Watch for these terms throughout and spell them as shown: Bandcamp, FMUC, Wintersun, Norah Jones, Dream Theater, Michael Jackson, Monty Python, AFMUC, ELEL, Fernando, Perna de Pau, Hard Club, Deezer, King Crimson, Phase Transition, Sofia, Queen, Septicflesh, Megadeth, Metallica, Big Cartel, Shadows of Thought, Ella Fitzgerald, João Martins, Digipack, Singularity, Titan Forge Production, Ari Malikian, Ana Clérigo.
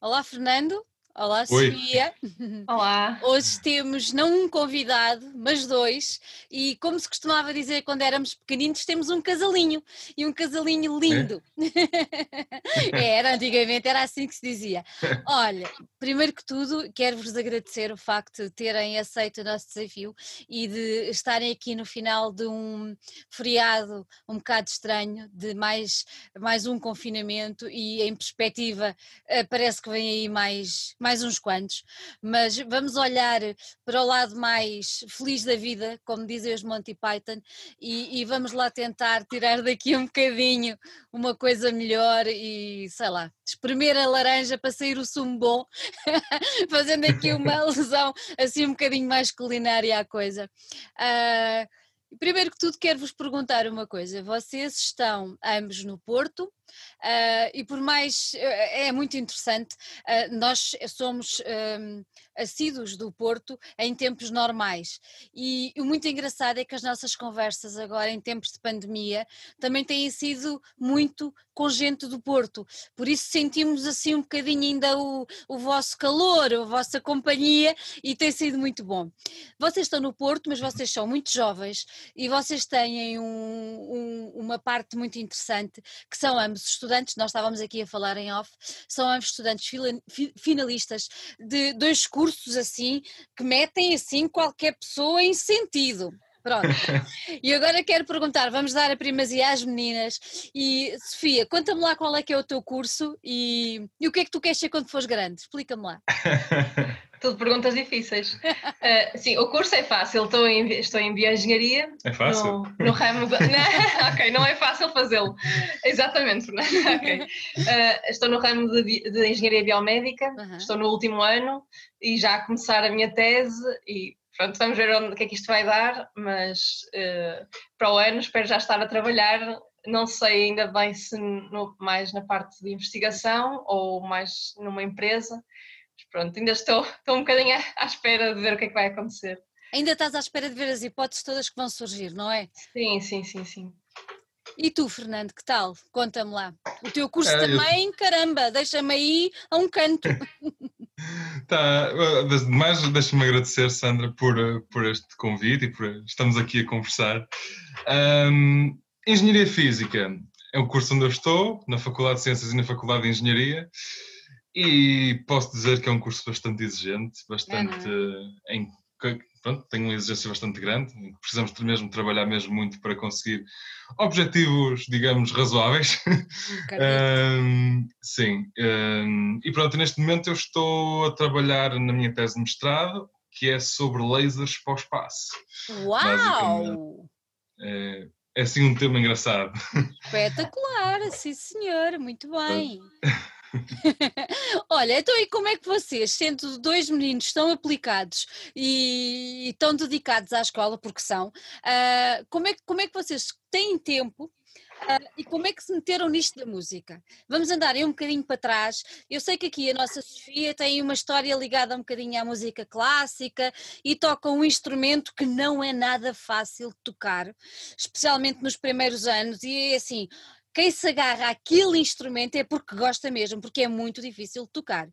Olá, Fernando. Olá, oi. Sofia. Olá. Hoje temos não um convidado, mas dois. E como se costumava dizer quando éramos pequeninos, temos um casalinho. E um casalinho lindo. É? Era, antigamente era assim que se dizia. Olha, primeiro que tudo, quero-vos agradecer o facto de terem aceito o nosso desafio e de estarem aqui no final de um feriado um bocado estranho, de mais um confinamento e em perspectiva parece que vem aí mais uns quantos, mas vamos olhar para o lado mais feliz da vida, como dizem os Monty Python, e vamos lá tentar tirar daqui um bocadinho uma coisa melhor e, sei lá, espremer a laranja para sair o sumo bom, fazendo aqui uma alusão assim um bocadinho mais culinária à coisa. Primeiro que tudo quero vos perguntar uma coisa, vocês estão ambos no Porto e por mais, é muito interessante, nós somos assíduos do Porto em tempos normais e o muito engraçado é que as nossas conversas agora em tempos de pandemia também têm sido muito com gente do Porto, por isso sentimos assim um bocadinho ainda o vosso calor, a vossa companhia e tem sido muito bom. Vocês estão no Porto, mas vocês são muito jovens e vocês têm uma parte muito interessante, que são ambos estudantes, nós estávamos aqui a falar em off, são ambos estudantes finalistas de dois cursos assim, que metem assim qualquer pessoa em sentido. Pronto. E agora quero perguntar, vamos dar a primazia às meninas e Sofia, conta-me lá qual é que é o teu curso e o que é que tu queres ser quando fores grande, explica-me lá. Tudo perguntas difíceis. Sim, o curso é fácil, estou em bioengenharia. É fácil? No ramo... ok, não é fácil fazê-lo. Exatamente, Fernanda. Okay. Estou no ramo de engenharia biomédica, estou no último ano e já a começar a minha tese e pronto, vamos ver o que é que isto vai dar, mas para o ano espero já estar a trabalhar. Não sei ainda bem se mais na parte de investigação ou mais numa empresa. Pronto, ainda estou um bocadinho à espera de ver o que é que vai acontecer. Ainda estás à espera de ver as hipóteses todas que vão surgir, não é? Sim. E tu, Fernando, que tal? Conta-me lá. O teu curso também, caramba, deixa-me aí a um canto. Tá, mas deixa-me agradecer, Sandra, por este convite e por estamos aqui a conversar. Engenharia Física é o curso onde eu estou, na Faculdade de Ciências e na Faculdade de Engenharia. E posso dizer que é um curso bastante exigente, pronto, tem uma exigência bastante grande, precisamos mesmo trabalhar mesmo muito para conseguir objetivos, digamos, razoáveis. E pronto, neste momento eu estou a trabalhar na minha tese de mestrado, que é sobre lasers para o espaço. Uau! É assim um tema engraçado. Espetacular, sim senhor, muito bem. Olha, então e como é que vocês, sendo dois meninos tão aplicados e tão dedicados à escola, porque são, como é que vocês têm tempo? E como é que se meteram nisto da música? Vamos andar um bocadinho para trás. Eu sei que aqui a nossa Sofia tem uma história ligada um bocadinho à música clássica e toca um instrumento que não é nada fácil de tocar, especialmente nos primeiros anos, e é assim, quem se agarra àquele instrumento é porque gosta mesmo, porque é muito difícil de tocar.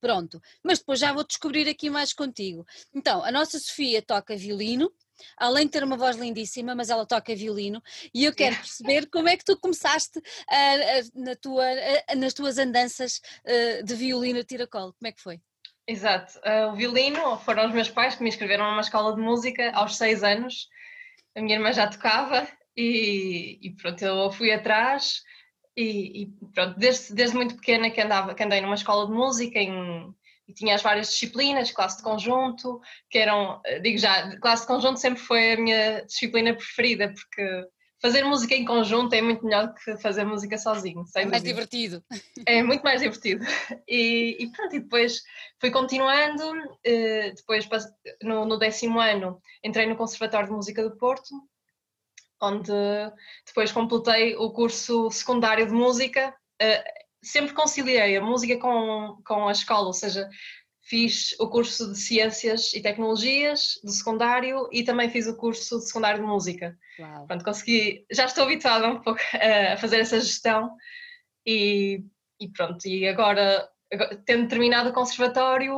Pronto, mas depois já vou descobrir aqui mais contigo. Então, a nossa Sofia toca violino, além de ter uma voz lindíssima, mas ela toca violino e eu quero perceber como é que tu começaste nas tuas andanças de violino a tiracolo, como é que foi? Exato, o violino foram os meus pais que me inscreveram a uma escola de música aos 6 anos, a minha irmã já tocava e pronto, eu fui atrás e pronto, desde muito pequena que andei numa escola de música e tinha as várias disciplinas, classe de conjunto, que eram, digo já, classe de conjunto sempre foi a minha disciplina preferida, porque fazer música em conjunto é muito melhor que fazer música sozinho. É mais divertido. É muito mais divertido. E pronto, e depois fui continuando, depois no 10º ano entrei no Conservatório de Música do Porto, onde depois completei o curso secundário de música. Sempre conciliei a música com a escola, ou seja, fiz o curso de Ciências e Tecnologias do secundário e também fiz o curso de secundário de música. Uau. Pronto, consegui, já estou habituada um pouco a fazer essa gestão e pronto, e agora tendo terminado o conservatório,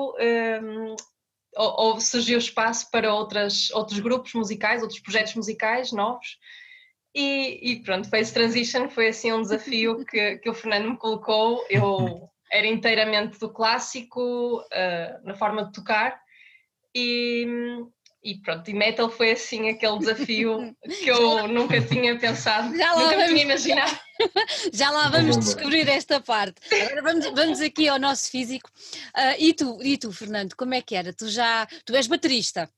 surgiu espaço para outros grupos musicais, outros projetos musicais novos. E pronto, Phase Transition foi assim um desafio que o Fernando me colocou. Eu era inteiramente do clássico, na forma de tocar, e pronto, e metal foi assim aquele desafio que eu nunca tinha pensado, nunca tinha imaginado. Já lá vamos descobrir esta parte. Agora vamos aqui ao nosso físico. E tu, Fernando, como é que era? Tu és baterista.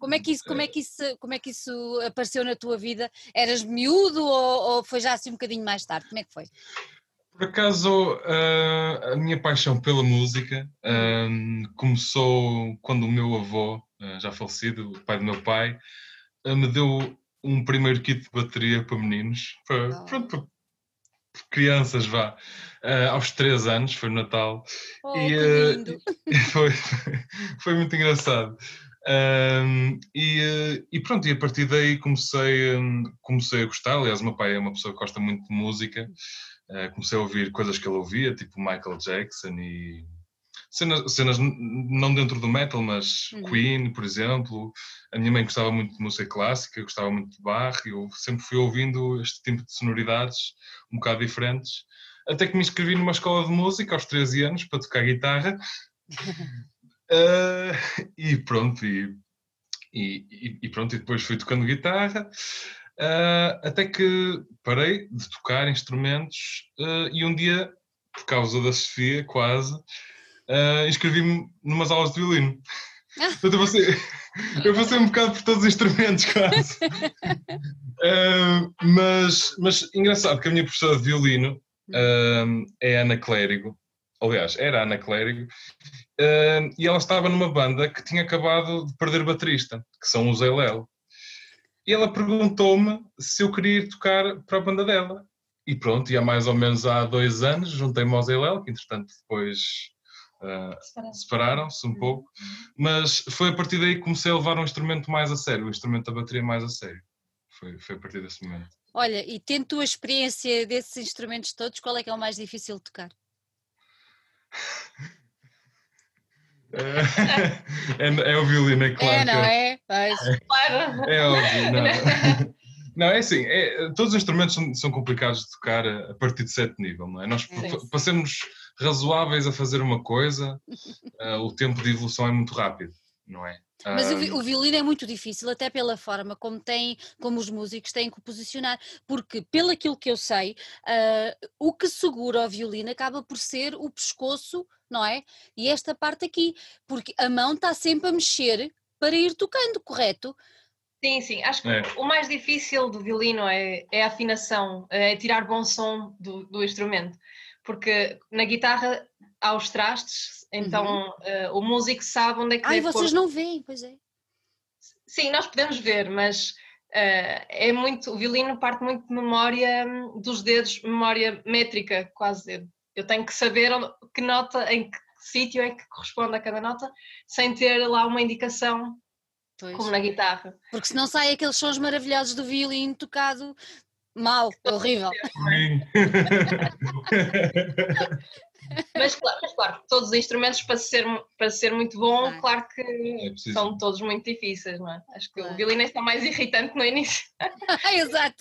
Como é que isso apareceu na tua vida? Eras miúdo ou foi já assim um bocadinho mais tarde? Como é que foi? Por acaso, a minha paixão pela música começou quando o meu avô, já falecido, o pai do meu pai, me deu um primeiro kit de bateria para meninos, para crianças, vá, aos 3 anos, foi no Natal. Foi muito engraçado. E pronto, e a partir daí comecei a gostar. Aliás, o meu pai é uma pessoa que gosta muito de música. Comecei a ouvir coisas que ele ouvia, tipo Michael Jackson e cenas não dentro do metal, mas Queen, por exemplo. A minha mãe gostava muito de música clássica, gostava muito de Bach, e eu sempre fui ouvindo este tipo de sonoridades um bocado diferentes, até que me inscrevi numa escola de música aos 13 anos para tocar guitarra. E pronto, e depois fui tocando guitarra, até que parei de tocar instrumentos, e um dia, por causa da Sofia, quase, inscrevi-me numas aulas de violino. Portanto, eu passei um bocado por todos os instrumentos, quase. Mas engraçado que a minha professora de violino é Ana Clérigo. Aliás, era Ana Clérigo, e ela estava numa banda que tinha acabado de perder baterista, que são os ELEL. E ela perguntou-me se eu queria ir tocar para a banda dela. E pronto, e há mais ou menos há 2 anos juntei-me aos ELEL, que entretanto depois separaram-se um pouco. Mas foi a partir daí que comecei a levar um instrumento mais a sério, o instrumento da bateria mais a sério. Foi a partir desse momento. Olha, e tendo a experiência desses instrumentos todos, qual é que é o mais difícil de tocar? É o violino, é claro. É óbvio, não. Não, é assim, todos os instrumentos são complicados de tocar a partir de certo nível, não é? Nós passamos razoáveis a fazer uma coisa, o tempo de evolução é muito rápido, não é? Mas o violino é muito difícil, até pela forma como os músicos têm que posicionar, porque, pelo aquilo que eu sei, o que segura o violino acaba por ser o pescoço, não é? E esta parte aqui, porque a mão está sempre a mexer para ir tocando, correto? Sim, acho que o mais difícil do violino é a afinação, é tirar bom som do instrumento, porque na guitarra há os trastes. Então o músico sabe onde é que deve pôr. Vocês não veem, pois é. Sim, nós podemos ver, mas é muito. O violino parte muito de memória dos dedos, memória métrica, quase. Eu tenho que saber que nota, em que sítio é que corresponde a cada nota, sem ter lá uma indicação, como na guitarra. Porque senão saem aqueles sons maravilhosos do violino tocado mal, horrível. Mas claro, todos os instrumentos, para ser muito bom, claro que são todos muito difíceis, não é? Acho que o violino está mais irritante no início. Exato.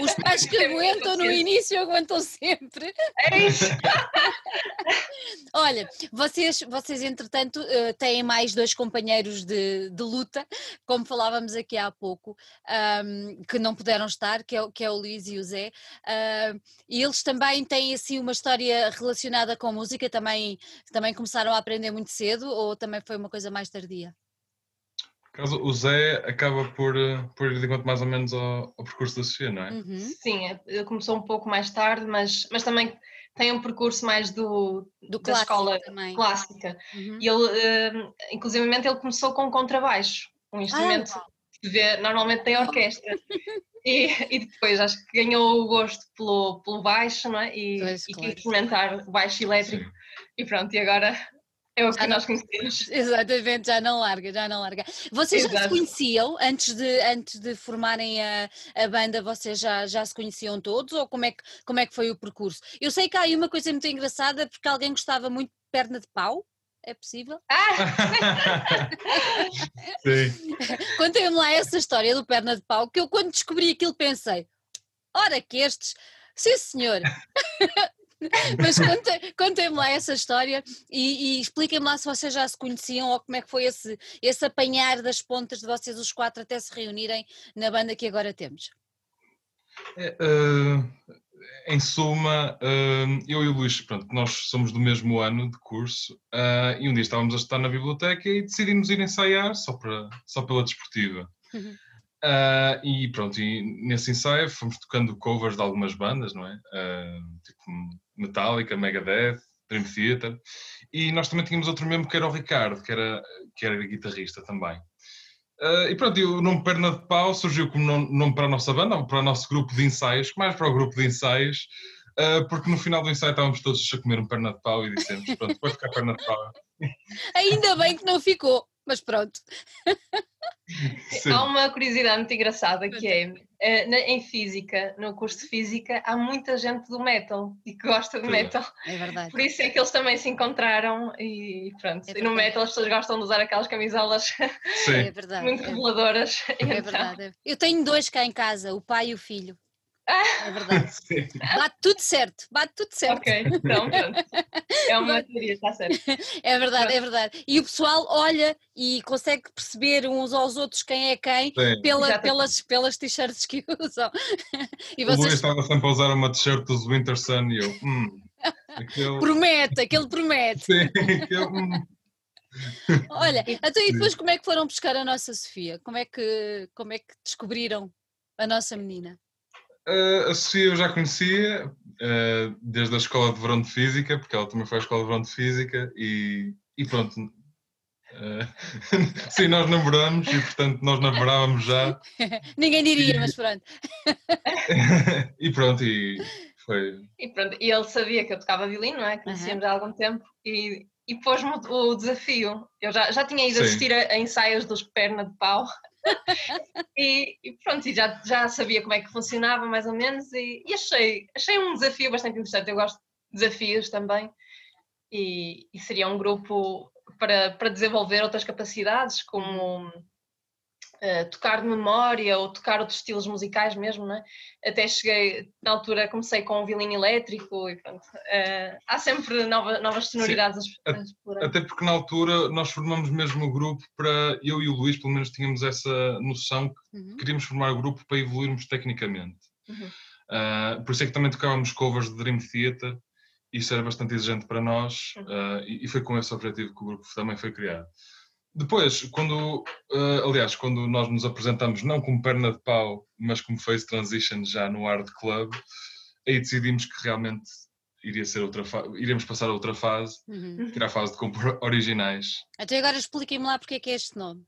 Os pais que aguentam no início aguentam sempre. É isso. Olha, vocês entretanto têm mais 2 companheiros de luta, como falávamos aqui há pouco, que não puderam estar, que é o Luís e o Zé, e eles também têm assim uma história relacionada com música, também começaram a aprender muito cedo, ou também foi uma coisa mais tardia? Por acaso, o Zé acaba por ir de encontro mais ou menos ao percurso da Sofia, não é? Sim, começou um pouco mais tarde, mas também tem um percurso mais da escola também. Clássica. E ele, inclusivamente, ele começou com contrabaixo, um instrumento que se vê normalmente tem orquestra. E depois acho que ganhou o gosto pelo baixo, não é? E quis experimentar o baixo elétrico. Sim. E pronto, e agora É o que nós conhecemos. Exatamente, já não larga, já não larga. Vocês já se conheciam antes de formarem a banda, vocês já se conheciam todos ou como é que foi o percurso? Eu sei que há aí uma coisa muito engraçada porque alguém gostava muito de Perna de Pau. É possível? Ah! Sim. Contem-me lá essa história do Perna de Pau, que eu quando descobri aquilo pensei, ora que estes, sim senhor. Mas contem-me lá essa história e expliquem-me lá se vocês já se conheciam ou como é que foi esse apanhar das pontas de vocês os quatro até se reunirem na banda que agora temos. Em suma, eu e o Luís, pronto, nós somos do mesmo ano de curso e um dia estávamos a estar na biblioteca e decidimos ir ensaiar só pela desportiva. Uhum. E pronto, e nesse ensaio fomos tocando covers de algumas bandas, não é? Tipo Metallica, Megadeth, Dream Theater, e nós também tínhamos outro membro que era o Ricardo, que era guitarrista também. E pronto, e o nome Perna de Pau surgiu como nome para a nossa banda, ou para o nosso grupo de ensaios, mais para o grupo de ensaios, porque no final do ensaio estávamos todos a comer um perna de pau e dissemos, pronto, vai ficar perna de pau. Ainda bem que não ficou, mas pronto. Sim. Há uma curiosidade muito engraçada que é, em física, no curso de física, há muita gente do metal e que gosta de metal. É verdade. Por isso é que eles também se encontraram e pronto. É, e no metal as pessoas gostam de usar aquelas camisolas muito reveladoras. É então... verdade. Eu tenho dois cá em casa, o pai e o filho. É verdade. Sim. Bate tudo certo. Ok, então pronto. É uma teoria, está certo. É verdade, pronto. É verdade. E o pessoal olha e consegue perceber uns aos outros quem é quem pelas t-shirts que usam. E vocês... O Luís estava sempre a usar uma t-shirt dos Wintersun e eu... Aquele promete. Sim, Olha, então e depois como é que foram buscar a nossa Sofia? Como é que descobriram a nossa menina? A Sofia eu já conhecia desde a Escola de Verão de Física, porque ela também foi à Escola de Verão de Física e pronto. Sim, nós namoramos e portanto nós namorávamos já. Ninguém diria, mas pronto. E ele sabia que eu tocava violino, não é? Conhecíamos há algum tempo e pôs-me o desafio. Eu já tinha ido assistir a ensaios dos Perna de Pau. e pronto, e já sabia como é que funcionava mais ou menos e achei um desafio bastante interessante. Eu gosto de desafios também e seria um grupo para desenvolver outras capacidades como tocar de memória ou tocar outros estilos musicais mesmo, não é? Até cheguei, na altura comecei com o violino elétrico e pronto, há sempre novas sonoridades a explorar. Até porque na altura nós formamos mesmo o grupo para, eu e o Luís pelo menos tínhamos essa noção que queríamos formar o grupo para evoluirmos tecnicamente. Por isso é que também tocávamos covers de Dream Theater, isso era bastante exigente para nós e foi com esse objetivo que o grupo também foi criado. Depois, quando nós nos apresentamos não como Perna de Pau, mas como Phase Transition já no Hard Club, aí decidimos que realmente iríamos passar a outra fase, que era a fase de compor originais. Até agora expliquem-me lá porque é que é este nome.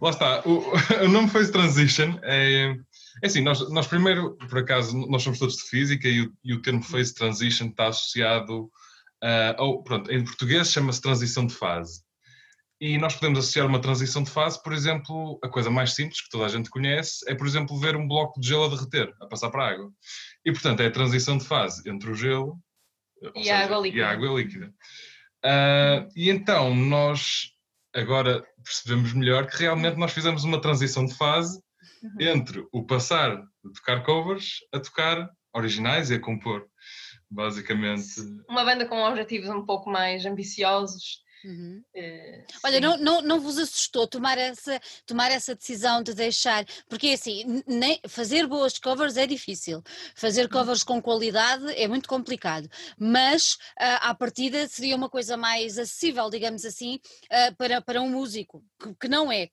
Lá está, o nome Phase Transition é assim, nós primeiro, por acaso, nós somos todos de física e o termo Phase Transition está associado... em português chama-se transição de fase e nós podemos associar uma transição de fase, por exemplo, a coisa mais simples que toda a gente conhece é, por exemplo, ver um bloco de gelo a derreter, a passar para a água e, portanto, é a transição de fase entre o gelo e a água líquida. E então nós agora percebemos melhor que realmente nós fizemos uma transição de fase entre o passar de tocar covers a tocar originais e a compor. Basicamente... Uma banda com objetivos um pouco mais ambiciosos. Olha, não vos assustou tomar essa decisão de deixar? Porque assim, fazer boas covers é difícil, fazer covers com qualidade é muito complicado, mas à partida seria uma coisa mais acessível, digamos assim, para um músico, que não é.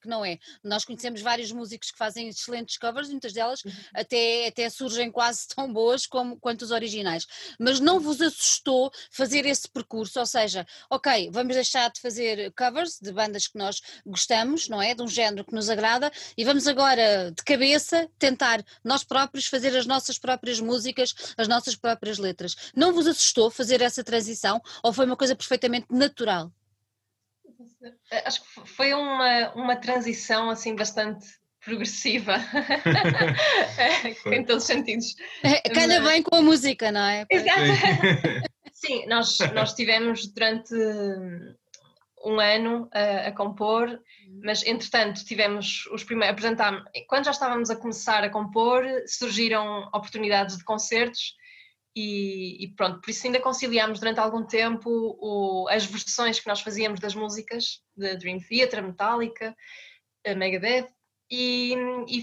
Nós conhecemos vários músicos que fazem excelentes covers, muitas delas até surgem quase tão boas quanto os originais, mas não vos assustou fazer esse percurso, ou seja, ok, vamos deixar deixar de fazer covers de bandas que nós gostamos, não é? De um género que nos agrada, e vamos agora de cabeça tentar nós próprios fazer as nossas próprias músicas, as nossas próprias letras. Não vos assustou fazer essa transição ou foi uma coisa perfeitamente natural? Acho que foi uma transição assim bastante progressiva, em todos os sentidos. Calha bem com a música, não é? Exato. Sim, nós tivemos durante um ano a compor, mas entretanto tivemos os primeiros, apresentámos, quando já estávamos a começar a compor, surgiram oportunidades de concertos e pronto, por isso ainda conciliámos durante algum tempo as versões que nós fazíamos das músicas de Dream Theater, Metallica, Megadeth, e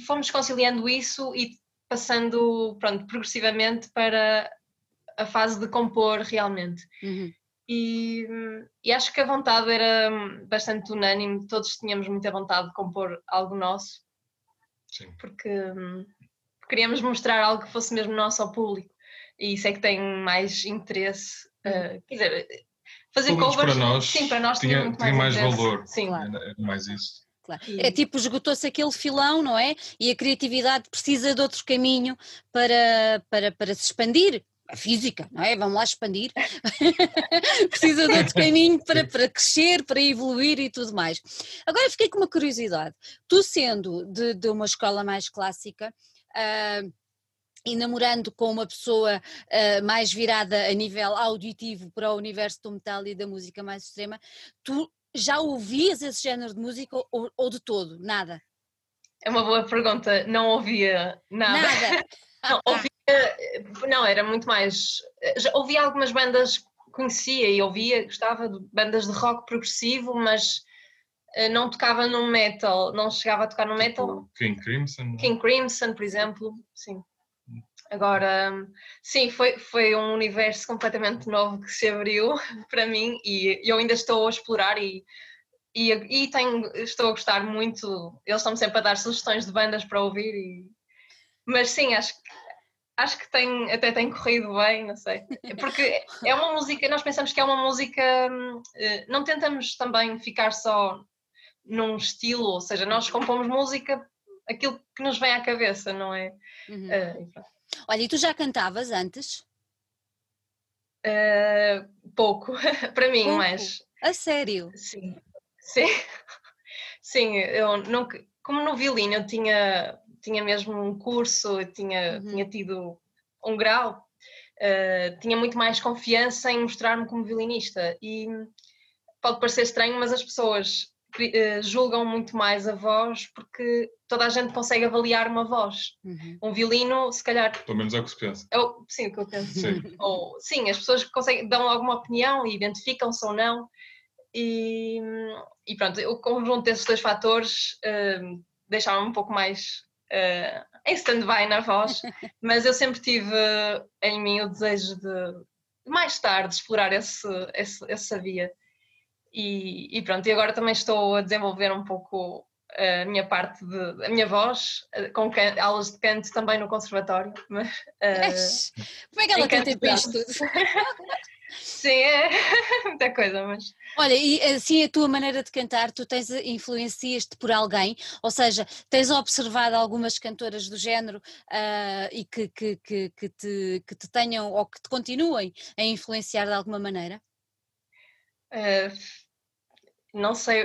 fomos conciliando isso e passando, pronto, progressivamente para a fase de compor realmente. Uhum. E acho que a vontade era bastante unânime, todos tínhamos muita vontade de compor algo nosso. Sim. Porque queríamos mostrar algo que fosse mesmo nosso ao público, e isso é que tem mais interesse. Quer dizer, fazer covers para nós tinha mais valor. Sim, claro. É mais isso. Claro. É tipo, esgotou-se aquele filão, não é? E a criatividade precisa de outro caminho para se expandir. A física, não é? Vamos lá expandir. Precisa de outro caminho para crescer, para evoluir e tudo mais. Agora fiquei com uma curiosidade. Tu, sendo de uma escola mais clássica, e namorando com uma pessoa mais virada a nível auditivo para o universo do metal e da música mais extrema, tu já ouvias esse género de música ou de todo? Nada? É uma boa pergunta. Não ouvia nada. Não, ouvia, não, era muito mais, já ouvia algumas bandas que conhecia e ouvia, gostava de bandas de rock progressivo, mas não tocava no metal, não chegava a tocar no metal. King Crimson, por exemplo, sim. Agora, sim, foi um universo completamente novo que se abriu para mim e eu ainda estou a explorar estou a gostar muito. Eles estão sempre a dar sugestões de bandas para ouvir mas sim, acho que até tem corrido bem, não sei. Porque é uma música, nós pensamos que é uma música, não tentamos também ficar só num estilo, ou seja, nós compomos música, aquilo que nos vem à cabeça, não é? Uhum. Olha, e tu já cantavas antes? Pouco, para mim, pouco. Mas... A sério? Sim. Sim, eu nunca... Como no violino eu tinha mesmo um curso, eu tinha tido um grau, tinha muito mais confiança em mostrar-me como violinista. E pode parecer estranho, mas as pessoas julgam muito mais a voz porque toda a gente consegue avaliar uma voz. Uhum. Um violino, se calhar... Pelo menos é o que se pensa. Sim, é o que eu penso. Sim. Sim, as pessoas conseguem, dão alguma opinião e identificam-se ou não. E pronto, o conjunto desses dois fatores deixava-me um pouco mais... em stand-by na voz, mas eu sempre tive em mim o desejo de mais tarde explorar essa via e pronto, e agora também estou a desenvolver um pouco a minha parte, a minha voz, com aulas de canto também no conservatório, mas... como é que ela canta isto? Sim, é muita coisa, mas... Olha, e assim a tua maneira de cantar, tu influencias-te por alguém? Ou seja, tens observado algumas cantoras do género e que te tenham ou que te continuem a influenciar de alguma maneira? Não sei,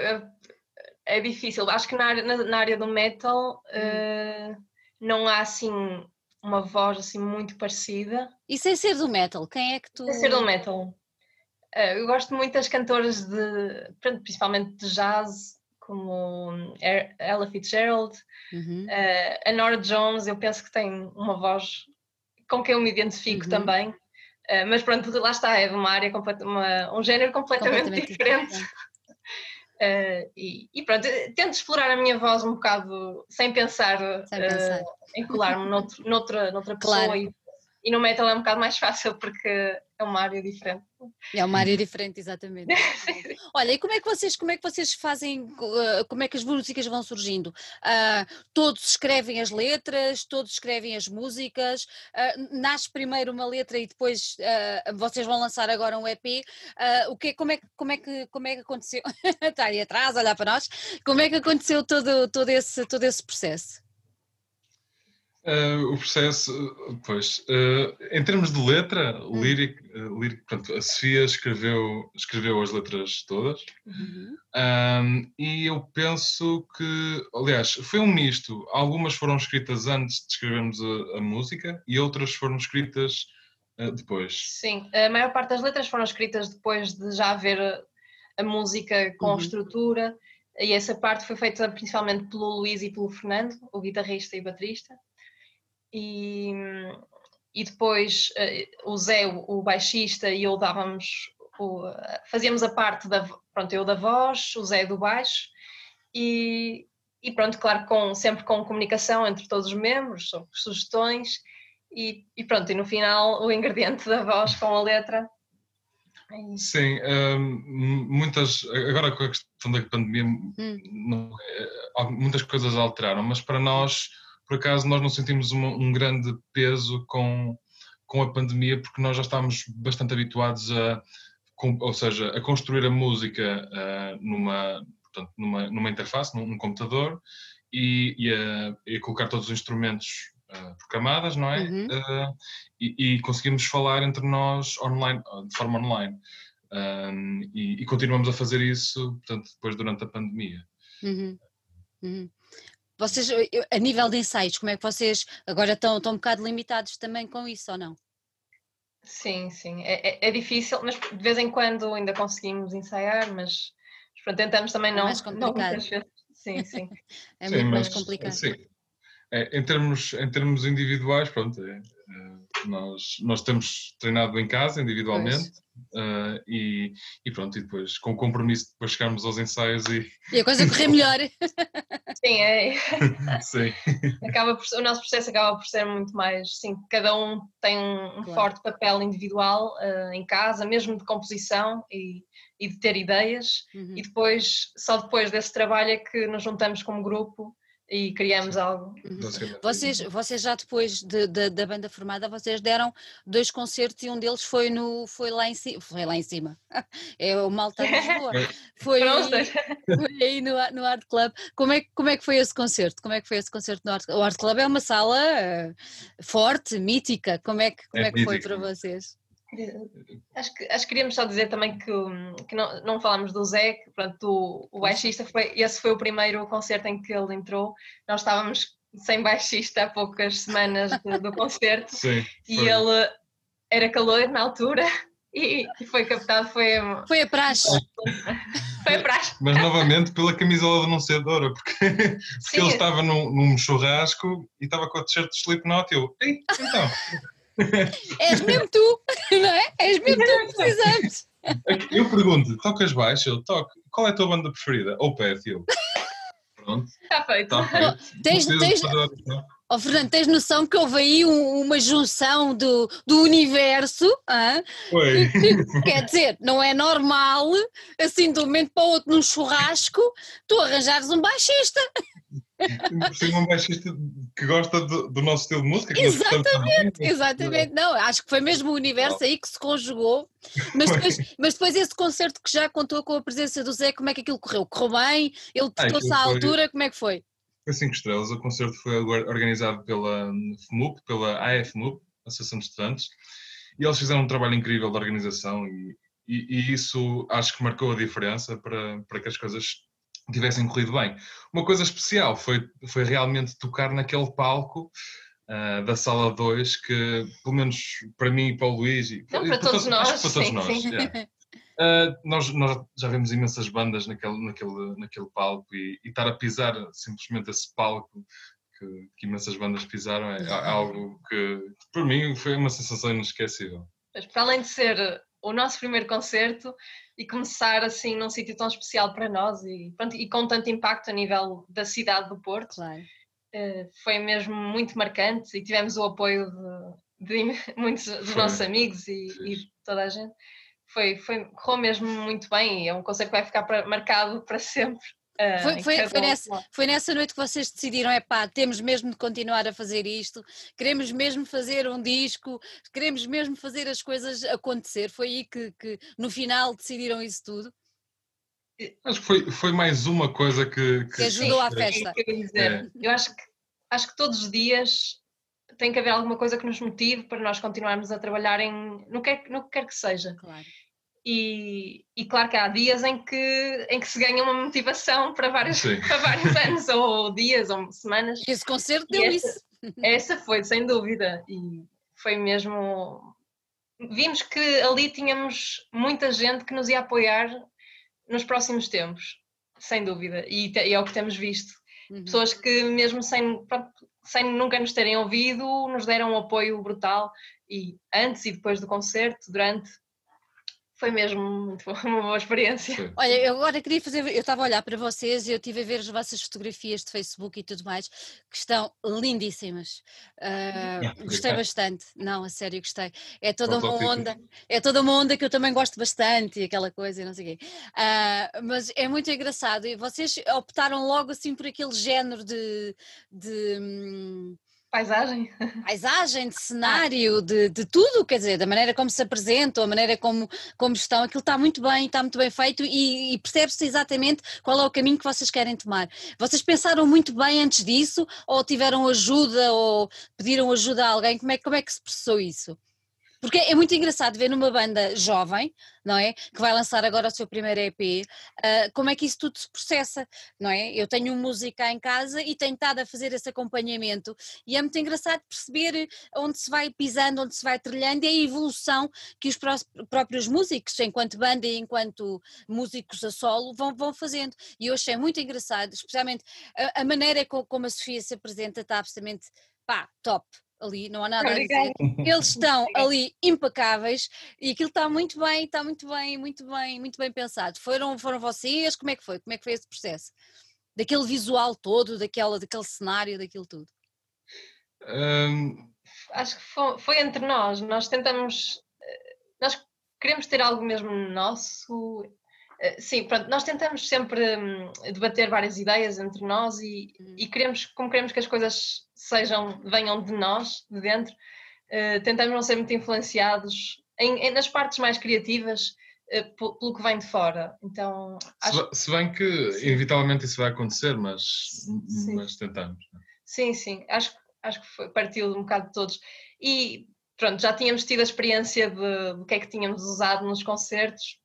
é difícil. Acho que na área do metal não há assim... uma voz assim muito parecida. E sem ser do metal, quem é que tu... Sem ser do metal. Eu gosto muito das cantoras principalmente de jazz, como Ella Fitzgerald, a Norah Jones, eu penso que tem uma voz com quem eu me identifico também. Mas pronto, lá está, é uma área, um género completamente diferente. E pronto, tento explorar a minha voz um bocado sem pensar em colar-me noutra pessoa, claro. e, E no metal é um bocado mais fácil porque é uma área diferente. É uma área diferente, exatamente. Olha, e como é que vocês fazem, como é que as músicas vão surgindo? Todos escrevem as letras, todos escrevem as músicas, nasce primeiro uma letra e depois vocês vão lançar agora um EP. Como é que aconteceu? Está ali atrás, olhar para nós. Como é que aconteceu todo esse processo? O processo, pois, em termos de letra, lírico, portanto, a Sofia escreveu as letras todas. E eu penso que, aliás, foi um misto. Algumas foram escritas antes de escrevermos a música e outras foram escritas depois. Sim, a maior parte das letras foram escritas depois de já haver a música com estrutura, e essa parte foi feita principalmente pelo Luís e pelo Fernando, o guitarrista e baterista. E depois o Zé, o baixista, e eu dávamos, fazíamos a parte da, pronto, eu da voz, o Zé do baixo, e pronto, claro, sempre com comunicação entre todos os membros, sobre sugestões, e pronto, e no final o ingrediente da voz com a letra. Sim, muitas, agora com a questão da pandemia, muitas coisas alteraram, mas para nós... Por acaso nós não sentimos um grande peso com a pandemia, porque nós já estávamos bastante habituados a construir a música numa interface, num computador, e a colocar todos os instrumentos por camadas, não é? E conseguimos falar entre nós online, de forma online. E continuamos a fazer isso, portanto, depois durante a pandemia. Vocês, a nível de ensaios, como é que vocês agora estão um bocado limitados também com isso, ou não? Sim, é difícil, mas de vez em quando ainda conseguimos ensaiar, mas pronto, tentamos também não... É mais complicado. Não, sim. É muito mais complicado. Sim. Em termos individuais, pronto, nós temos treinado em casa, individualmente, e pronto, e depois, com o compromisso de depois chegarmos aos ensaios e a coisa correr melhor. Sim, Sim. O nosso processo acaba por ser muito mais, sim, cada um tem um claro. Forte papel individual em casa, mesmo de composição e de ter ideias, e depois, só depois desse trabalho é que nos juntamos como grupo e criamos algo. Vocês já depois da banda formada, vocês deram 2 concertos e um deles foi lá em cima. Foi lá em cima. É o Malta de Lisboa. Foi aí no Hard Club. Como é que foi esse concerto? Como é que foi esse concerto no Hard Club? O Hard Club é uma sala forte, mítica. Como é que foi para vocês? Acho que queríamos só dizer também que não falámos do Zé, que pronto, o baixista, esse foi o primeiro concerto em que ele entrou. Nós estávamos sem baixista há poucas semanas do concerto. Sim, e ele era calor na altura e foi captado, foi a praxe. Mas novamente pela camisola denunciadora, porque ele estava num churrasco e estava com o t-shirt de Slipknot e eu, então... És mesmo tu, não é? És mesmo tu que precisamos. Eu pergunto, tocas baixo? Eu toco. Qual é a tua banda preferida? Ou Pé, eu. Pronto. Está feito. Oh, Fernando, tens noção que houve aí uma junção do universo, quer dizer, não é normal, assim de um momento para o outro num churrasco, tu arranjares um baixista. Sim, um baixista que gosta do nosso estilo de música. Exatamente. Não, acho que foi mesmo o universo aí que se conjugou. Mas depois esse concerto que já contou com a presença do Zé, como é que aquilo correu? Correu bem? Ele tocou-se à altura? Como é que foi? Foi 5 estrelas, o concerto foi organizado pela FMUC, pela AFMUC, Associação de Estudantes, e eles fizeram um trabalho incrível de organização e isso acho que marcou a diferença para que as coisas tivessem corrido bem. Uma coisa especial foi realmente tocar naquele palco da Sala 2, que pelo menos para mim e para o Luís... Para todos nós. Yeah. Nós já vemos imensas bandas naquele palco e estar a pisar simplesmente esse palco que imensas bandas pisaram é algo que, para mim, foi uma sensação inesquecível. Mas para além de ser o nosso primeiro concerto e começar assim num sítio tão especial para nós e com tanto impacto a nível da cidade do Porto, foi mesmo muito marcante e tivemos o apoio muitos dos nossos amigos e toda a gente. Correu mesmo muito bem e é um conceito que vai ficar marcado para sempre. Foi nessa noite que vocês decidiram, temos mesmo de continuar a fazer isto, queremos mesmo fazer um disco, queremos mesmo fazer as coisas acontecer. Foi aí que no final decidiram isso tudo? Acho que foi mais uma coisa que ajudou à festa. Eu acho que todos os dias tem que haver alguma coisa que nos motive para nós continuarmos a trabalhar no que quer que seja. Claro. E claro que há dias em que se ganha uma motivação para vários anos, ou dias, ou semanas. Esse concerto deu isso. Essa foi, sem dúvida. E foi mesmo... Vimos que ali tínhamos muita gente que nos ia apoiar nos próximos tempos, sem dúvida. E é o que temos visto. Uhum. Pessoas que mesmo sem nunca nos terem ouvido, nos deram um apoio brutal. E antes e depois do concerto, durante... Foi mesmo uma boa experiência. Sim. Olha, eu agora queria fazer... Eu estava a olhar para vocês e eu estive a ver as vossas fotografias de Facebook e tudo mais, que estão lindíssimas. Gostei bastante. Não, a sério, gostei. É toda uma onda que eu também gosto bastante, e aquela coisa e não sei o quê. Mas é muito engraçado. E vocês optaram logo assim por aquele género de paisagem, de cenário, de tudo, quer dizer, da maneira como se apresentam, a maneira como estão, aquilo está muito bem feito e percebe-se exatamente qual é o caminho que vocês querem tomar. Vocês pensaram muito bem antes disso, ou tiveram ajuda, ou pediram ajuda a alguém? Como é que se processou isso? Porque é muito engraçado ver numa banda jovem, não é? Que vai lançar agora o seu primeiro EP, como é que isso tudo se processa, não é? Eu tenho um músico cá em casa e tenho estado a fazer esse acompanhamento e é muito engraçado perceber onde se vai pisando, onde se vai trilhando e a evolução que os próprios músicos, enquanto banda e enquanto músicos a solo, vão fazendo. E eu achei muito engraçado, especialmente a maneira como a Sofia se apresenta, está absolutamente top. Ali, não há nada a dizer, eles estão ali impecáveis e aquilo está muito bem pensado. Foram vocês? Como é que foi esse processo? Daquele visual todo, daquele cenário, daquilo tudo? Acho que foi entre nós tentamos, nós queremos ter algo mesmo nosso, nós tentamos sempre debater várias ideias entre nós e queremos que as coisas venham de nós, de dentro. Tentamos não ser muito influenciados nas partes mais criativas pelo que vem de fora. Então, se bem que sim, inevitavelmente isso vai acontecer, mas tentamos. Sim, acho que partiu um bocado de todos. E pronto, já tínhamos tido a experiência do que é que tínhamos usado nos concertos,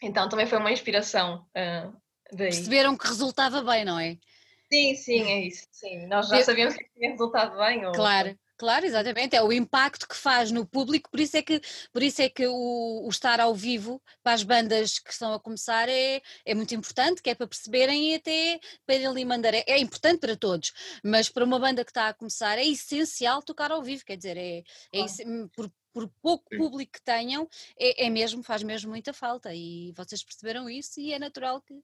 então também foi uma inspiração daí. Perceberam que resultava bem, não é? Sim, é isso. Sim. Nós já sabíamos que tinha resultado bem. Ou... Claro, exatamente. É o impacto que faz no público, por isso é que o estar ao vivo para as bandas que estão a começar é muito importante, que é para perceberem e até para lhe mandar. É importante para todos, mas para uma banda que está a começar é essencial tocar ao vivo, quer dizer, por pouco público que tenham, faz mesmo muita falta e vocês perceberam isso e é natural que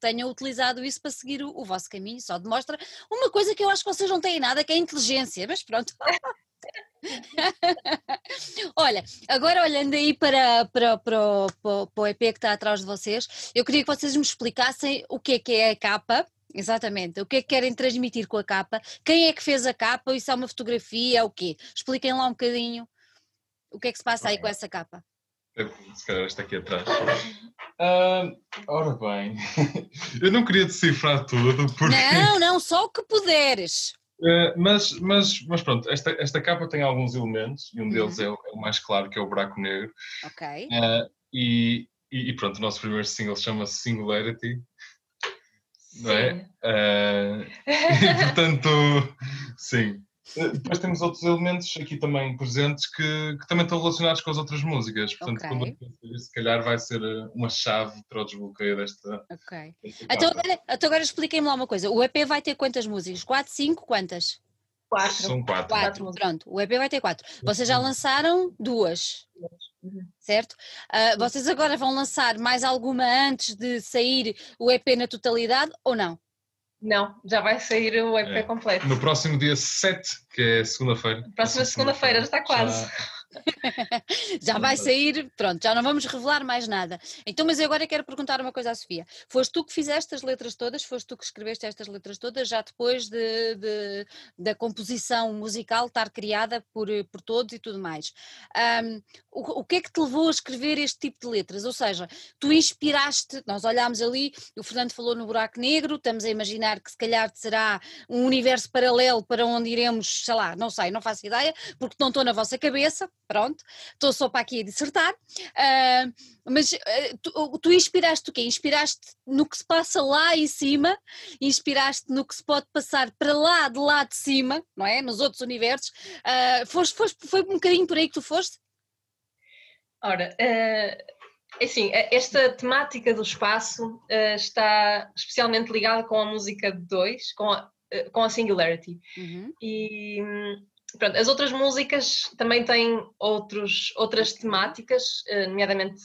tenham utilizado isso para seguir o vosso caminho. Só demonstra uma coisa que eu acho que vocês não têm nada, que é a inteligência, mas pronto. Olha, agora olhando aí para o EP que está atrás de vocês, eu queria que vocês me explicassem o que é a capa. Exatamente, o que é que querem transmitir com a capa? Quem é que fez a capa? Isso é uma fotografia? É o quê? Expliquem lá um bocadinho. O que é que se passa aí com essa capa? Se calhar esta aqui atrás. Ora bem, eu não queria decifrar tudo. Porque... Não, só o que puderes. Mas pronto, esta capa tem alguns elementos e um deles é o mais claro, que é o buraco negro. Ok. E pronto, o nosso primeiro single chama-se Singularity. Sim. Não é? E portanto, sim. Depois temos outros elementos aqui também presentes que também estão relacionados com as outras músicas, portanto, se calhar vai ser uma chave para o desbloqueio desta... Ok. Então agora expliquem-me lá uma coisa, o EP vai ter quantas músicas? 4, 5, quantas? 4. São 4. Pronto, o EP vai ter 4. Vocês já lançaram 2, certo? Vocês agora vão lançar mais alguma antes de sair o EP na totalidade ou não? Não, já vai sair o EP completo. No próximo dia 7, que é segunda-feira. Próxima segunda-feira, já está quase. Já vai sair, pronto, já não vamos revelar mais nada. Então, mas eu agora quero perguntar uma coisa à Sofia. Foste tu que fizeste as letras todas? Foste tu que escreveste estas letras todas? Já depois da composição musical estar criada por todos e tudo mais, o que é que te levou a escrever este tipo de letras? Ou seja, tu inspiraste, nós olhámos ali, o Fernando falou no buraco negro, estamos a imaginar que se calhar será um universo paralelo para onde iremos, sei lá, não sei, não faço ideia, porque não estou na vossa cabeça. Pronto, estou só para aqui a dissertar, mas tu inspiraste o quê? Inspiraste no que se passa lá em cima, inspiraste no que se pode passar para lá de cima, não é? Nos outros universos, foi um bocadinho por aí que tu foste? Ora, assim, esta temática do espaço está especialmente ligada com a música 2, com a Singularity, e... Pronto, as outras músicas também têm outras temáticas, nomeadamente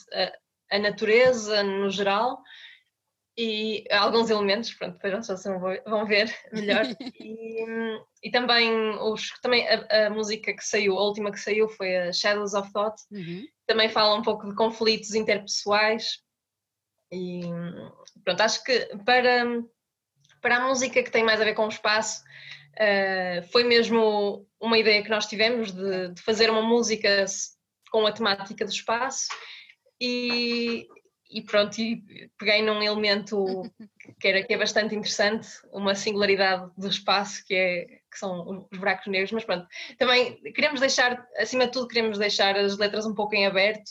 a natureza no geral e alguns elementos, pronto, vocês vão ver melhor. E também a música que saiu, a última que saiu foi a Shadows of Thought, também fala um pouco de conflitos interpessoais e pronto, acho que para a música que tem mais a ver com o espaço, foi mesmo uma ideia que nós tivemos de fazer uma música com a temática do espaço e pronto, e peguei num elemento que é bastante interessante, uma singularidade do espaço que são os buracos negros, mas pronto, também queremos deixar, acima de tudo queremos deixar as letras um pouco em aberto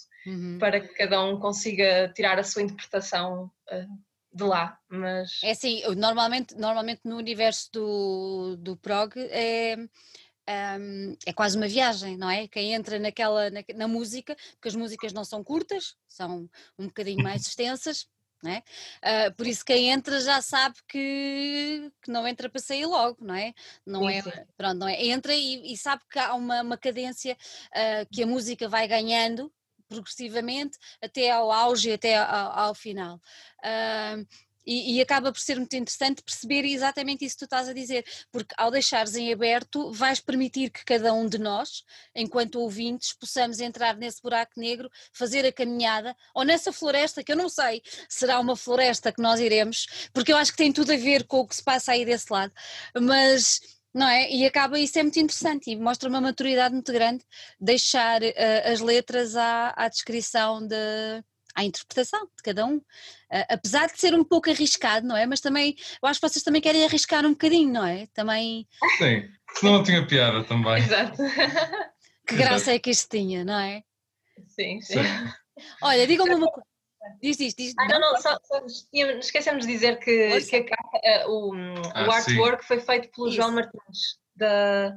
para que cada um consiga tirar a sua interpretação de lá, mas... É assim, normalmente no universo do prog é quase uma viagem, não é? Quem entra na música, porque as músicas não são curtas, são um bocadinho mais extensas, não é? Por isso quem entra já sabe que não entra para sair logo, não é? Não é, pronto, não é? Entra e sabe que há uma cadência que a música vai ganhando, progressivamente até ao auge, até ao final. E acaba por ser muito interessante perceber exatamente isso que tu estás a dizer, porque ao deixares em aberto vais permitir que cada um de nós, enquanto ouvintes, possamos entrar nesse buraco negro, fazer a caminhada, ou nessa floresta, que eu não sei, será uma floresta que nós iremos, porque eu acho que tem tudo a ver com o que se passa aí desse lado, mas... Não é? E acaba, isso é muito interessante e mostra uma maturidade muito grande, deixar as letras à descrição, à interpretação de cada um, apesar de ser um pouco arriscado, não é? Mas também, eu acho que vocês também querem arriscar um bocadinho, não é? Também... Sim, senão não tinha piada também. Exato. Que graça é que isto tinha, não é? Sim, sim. Olha, digam-me uma coisa. Diz. Não, só esquecemos de dizer que o artwork foi feito pelo João Martins, da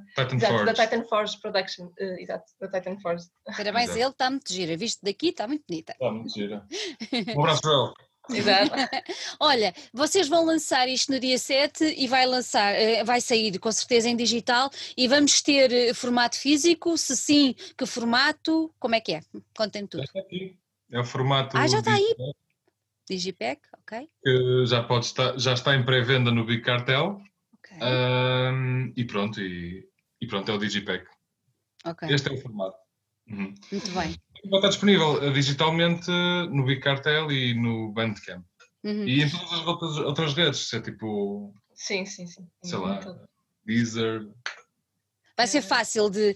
Titan Forge Production. Exato, da Titan Forge. Parabéns a ele, está muito gira. Visto daqui, está muito bonita. Está muito gira. Um abraço para ele. Exato. Olha, vocês vão lançar isto no dia 7 e vai sair com certeza em digital e vamos ter formato físico? Se sim, que formato? Como é que é? Contem-me tudo. Está aqui. É o formato... já está aí. Digipack, ok. Que já está em pré-venda no Big Cartel. Okay. E pronto, é o Digipack. Okay. Este é o formato. Muito bem. Vai estar disponível digitalmente no Big Cartel e no Bandcamp. E em todas as outras redes, é tipo... Sim. Sei lá, Deezer... Vai ser fácil de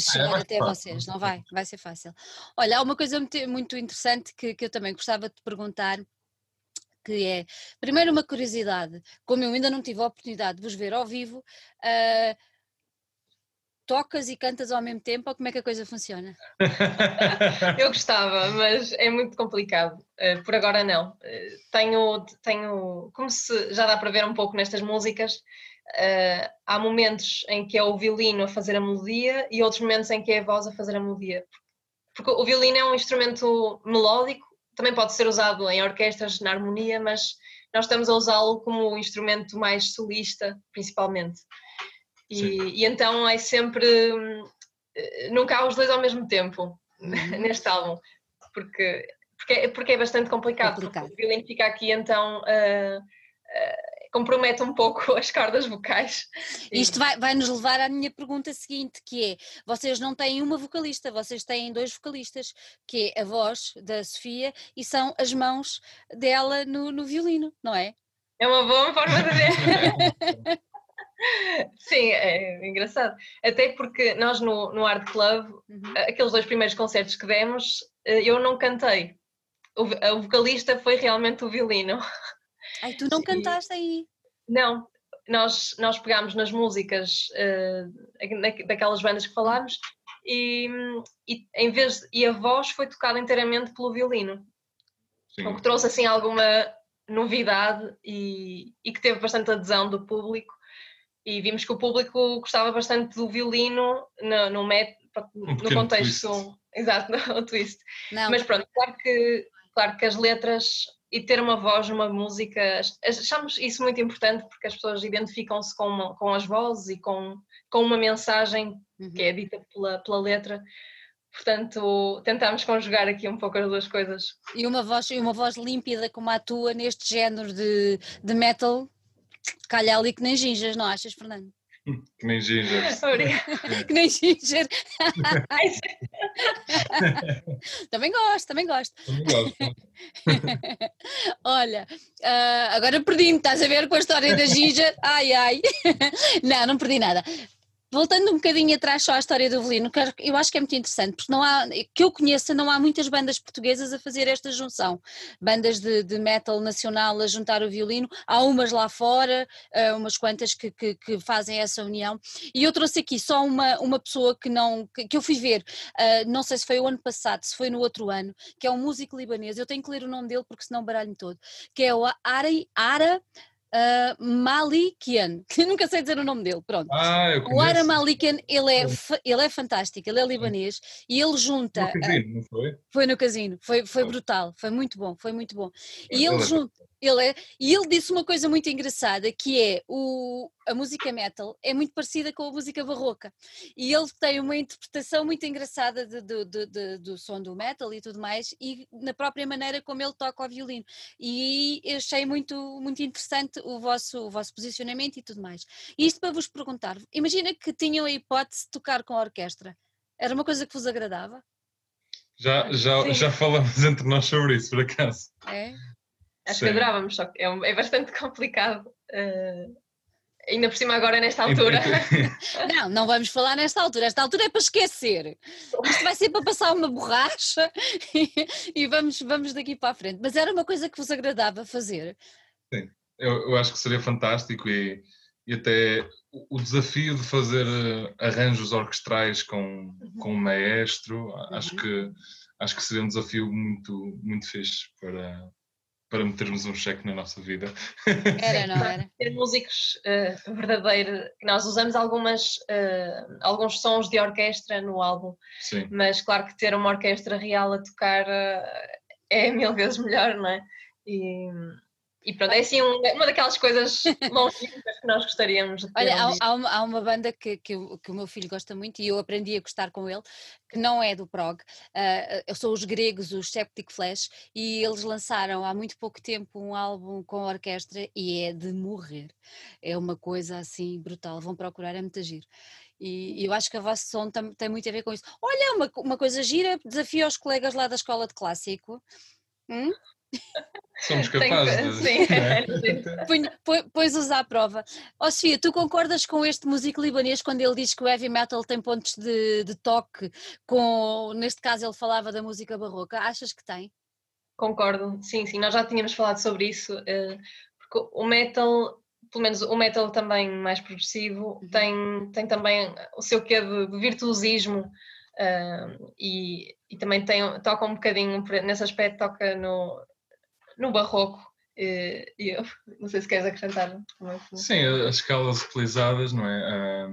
chegar até vocês, não vai? Vai ser fácil. Olha, há uma coisa muito interessante que eu também gostava de te perguntar, que é, primeiro uma curiosidade, como eu ainda não tive a oportunidade de vos ver ao vivo, tocas e cantas ao mesmo tempo ou como é que a coisa funciona? Eu gostava, mas é muito complicado, por agora não. Tenho, como se já dá para ver um pouco nestas músicas, há momentos em que é o violino a fazer a melodia e outros momentos em que é a voz a fazer a melodia, porque o violino é um instrumento melódico, também pode ser usado em orquestras, na harmonia, mas nós estamos a usá-lo como um instrumento mais solista, principalmente, e então é sempre, nunca há os dois ao mesmo tempo neste álbum, porque é bastante complicado. Porque o violino fica aqui, então compromete um pouco as cordas vocais. Isto vai nos levar à minha pergunta seguinte, que é, vocês não têm uma vocalista, vocês têm dois vocalistas, que é a voz da Sofia e são as mãos dela no violino, não é? É uma boa forma de ver. Sim, é engraçado. Até porque nós no Hard Club, aqueles dois primeiros concertos que demos, eu não cantei. O vocalista foi realmente o violino. Ai, tu não cantaste aí? Não, nós pegámos nas músicas daquelas bandas que falámos e a voz foi tocada inteiramente pelo violino. Sim. O que trouxe assim alguma novidade e que teve bastante adesão do público, e vimos que o público gostava bastante do violino no contexto... Twist. Exato, o twist. Não. Mas pronto, claro que as letras... E ter uma voz numa música, achamos isso muito importante porque as pessoas identificam-se com as vozes e com uma mensagem que é dita pela letra. Portanto, tentámos conjugar aqui um pouco as duas coisas. E uma voz límpida como a tua neste género de metal, calha ali que nem gingas, não achas, Fernando? Que nem ginger. Que nem ginger. Também gosto. Olha, agora perdi-me, estás a ver com a história da ginger? Ai. Não perdi nada. Voltando um bocadinho atrás só à história do violino, eu acho que é muito interessante, porque não há muitas bandas portuguesas a fazer esta junção. Bandas de metal nacional a juntar o violino, há umas lá fora, umas quantas que fazem essa união. E eu trouxe aqui só uma pessoa que eu fui ver, não sei se foi o ano passado, se foi no outro ano, que é um músico libanês, eu tenho que ler o nome dele porque senão baralho-me todo, que é o Ari Malikian, que nunca sei dizer o nome dele, pronto. O Ara Malikian, ele é fantástico, ele é libanês e ele junta... Foi no casino, não foi? Foi no casino, foi brutal, foi muito bom. E ele junta... Ele disse uma coisa muito engraçada, que é a música metal é muito parecida com a música barroca e ele tem uma interpretação muito engraçada do som do metal e tudo mais, e na própria maneira como ele toca o violino, e eu achei muito, muito interessante o vosso posicionamento e tudo mais. E isto para vos perguntar, imagina que tinham a hipótese de tocar com a orquestra, era uma coisa que vos agradava? Já falamos entre nós sobre isso, por acaso. É? Acho que adorávamos, só que é bastante complicado, ainda por cima agora nesta altura. Não vamos falar nesta altura, esta altura é para esquecer, isto vai ser para passar uma borracha e vamos daqui para a frente, mas era uma coisa que vos agradava fazer? Sim, eu acho que seria fantástico e até o desafio de fazer arranjos orquestrais com um maestro, acho que seria um desafio muito, muito fixe para metermos um cheque na nossa vida. Era, não era? Ter músicos verdadeiros, nós usamos alguns sons de orquestra no álbum. Sim. Mas claro que ter uma orquestra real a tocar é mil vezes melhor, não é? E pronto, é assim uma daquelas coisas longínquas que nós gostaríamos de ter. Olha, há uma banda que o meu filho gosta muito e eu aprendi a gostar com ele, que não é do prog, são os gregos, os Septicflesh, e eles lançaram há muito pouco tempo um álbum com orquestra e é de morrer, é uma coisa assim brutal, vão procurar, é muito giro. E eu acho que a vossa som tem muito a ver com isso. Olha, uma coisa gira, desafio aos colegas lá da escola de clássico. Somos capazes. Sim, pões-os à prova. Ó Sofia, tu concordas com este músico libanês quando ele diz que o heavy metal tem pontos de toque com, neste caso ele falava da música barroca, achas que tem? Concordo, sim, nós já tínhamos falado sobre isso, porque o metal, pelo menos o metal também mais progressivo, tem também o seu quê de virtuosismo. E também toca um bocadinho nesse aspecto, toca no barroco, e eu não sei se queres acrescentar. Sim, as escalas utilizadas, não é?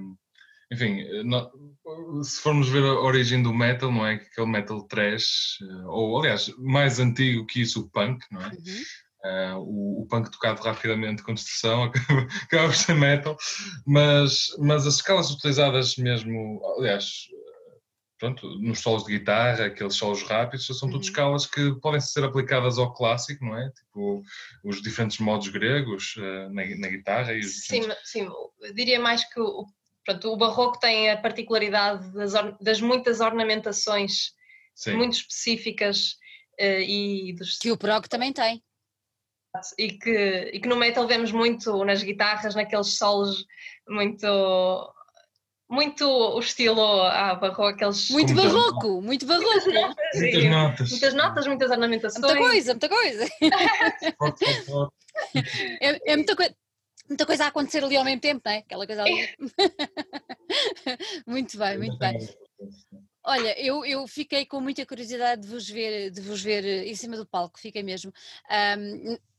Enfim, se formos ver a origem do metal, não é? Aquele metal thrash, ou aliás, mais antigo que isso, o punk, não é? O punk tocado rapidamente com destruição acaba por ser metal, mas as escalas utilizadas mesmo, aliás, pronto, nos solos de guitarra, aqueles solos rápidos, são tudo escalas que podem ser aplicadas ao clássico, não é? Tipo, os diferentes modos gregos na guitarra. E os sim, eu diria mais que o barroco tem a particularidade das muitas ornamentações muito específicas e dos... Que o prog também tem. E que no metal vemos muito nas guitarras, naqueles solos muito o estilo barroco, aqueles... Muito barroco! Muitas notas, muitas ornamentações. Muita coisa! é muita coisa a acontecer ali ao mesmo tempo, não é? Aquela coisa ali. Muito bem. Olha, eu fiquei com muita curiosidade de vos ver em cima do palco, fiquei mesmo.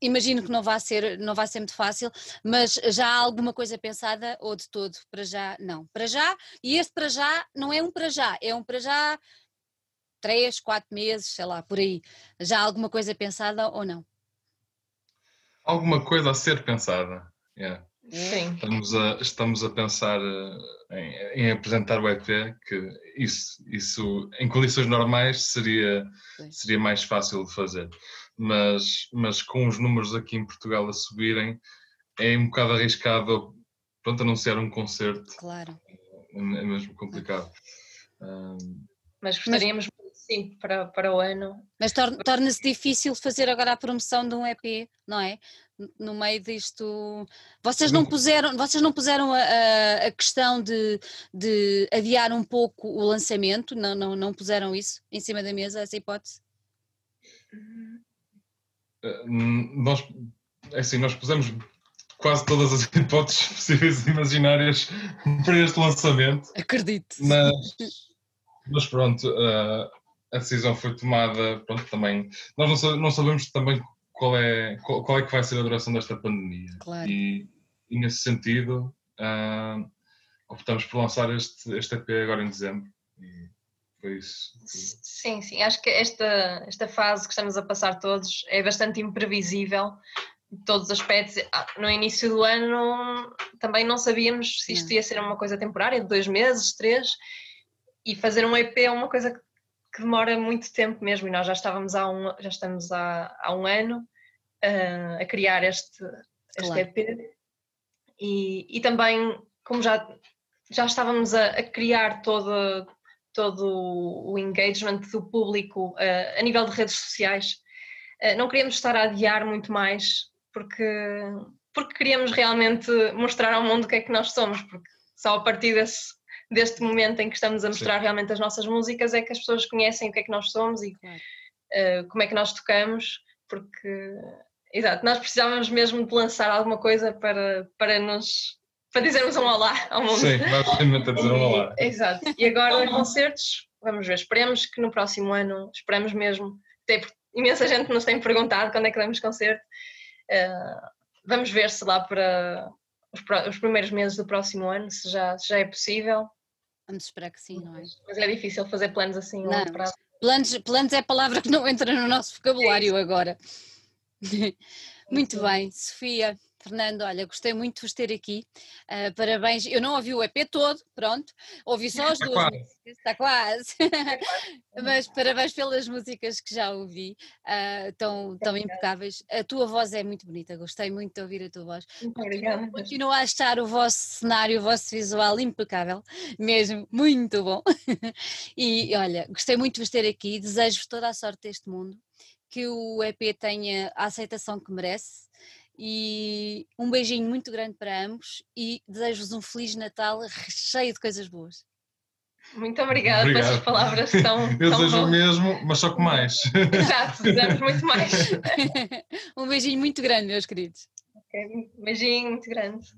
Imagino que não vai ser muito fácil, mas já há alguma coisa pensada ou de todo? Para já, não. Para já, e este para já não é um para já, é um para já 3-4 meses, sei lá, por aí. Já há alguma coisa pensada ou não? Alguma coisa a ser pensada, Sim. Estamos a pensar em apresentar o EP, que isso em condições normais seria mais fácil de fazer, mas com os números aqui em Portugal a subirem é um bocado arriscado, pronto, anunciar um concerto, claro, é mesmo complicado. Mas gostaríamos sim para o ano. Mas torna-se difícil fazer agora a promoção de um EP, não é? No meio disto, vocês não puseram a questão de adiar um pouco o lançamento, não puseram isso em cima da mesa, essa hipótese? Nós pusemos quase todas as hipóteses possíveis e imaginárias para este lançamento. Acredito. Mas pronto, a decisão foi tomada, pronto, também, nós não sabemos também qual é que vai ser a duração desta pandemia. Claro. E nesse sentido, optamos por lançar este EP agora em dezembro. E foi isso. Sim, acho que esta fase que estamos a passar todos é bastante imprevisível, de todos os aspectos. No início do ano também não sabíamos se isto ia ser uma coisa temporária, de 2 meses, 3, e fazer um EP é uma coisa que demora muito tempo mesmo, e nós já estamos há um ano a criar este EP, e também como já estávamos a criar todo o engagement do público a nível de redes sociais, não queríamos estar a adiar muito mais, porque queríamos realmente mostrar ao mundo o que é que nós somos, porque só a partir deste momento em que estamos a mostrar realmente as nossas músicas é que as pessoas conhecem o que é que nós somos e como é que nós tocamos, porque, exato, nós precisávamos mesmo de lançar alguma coisa para dizermos um olá ao mundo. Sim, basicamente a dizer um olá. Exato, e agora concertos, vamos ver, esperemos que no próximo ano, esperamos mesmo, até porque imensa gente nos tem perguntado quando é que damos concerto, vamos ver se lá para os primeiros meses do próximo ano, se já é possível. Vamos esperar que sim, não é? Mas é difícil fazer planos assim. Não, planos é a palavra que não entra no nosso vocabulário agora. Muito bem, Sofia, Fernando, olha, gostei muito de vos ter aqui. Parabéns, eu não ouvi o EP todo, pronto, ouvi só as duas músicas, está quase, mas parabéns pelas músicas que já ouvi, tão impecáveis. A tua voz é muito bonita, gostei muito de ouvir a tua voz. Muito obrigada. Continuo a achar o vosso cenário, o vosso visual impecável, mesmo, muito bom. E olha, gostei muito de vos ter aqui, desejo-vos toda a sorte deste mundo, que o EP tenha a aceitação que merece. E um beijinho muito grande para ambos e desejo-vos um Feliz Natal cheio de coisas boas. Muito obrigada por estas palavras tão boas. Eu desejo o mesmo, mas só com mais. Exato, desejamos muito mais. Um beijinho muito grande, meus queridos. Okay, um beijinho muito grande.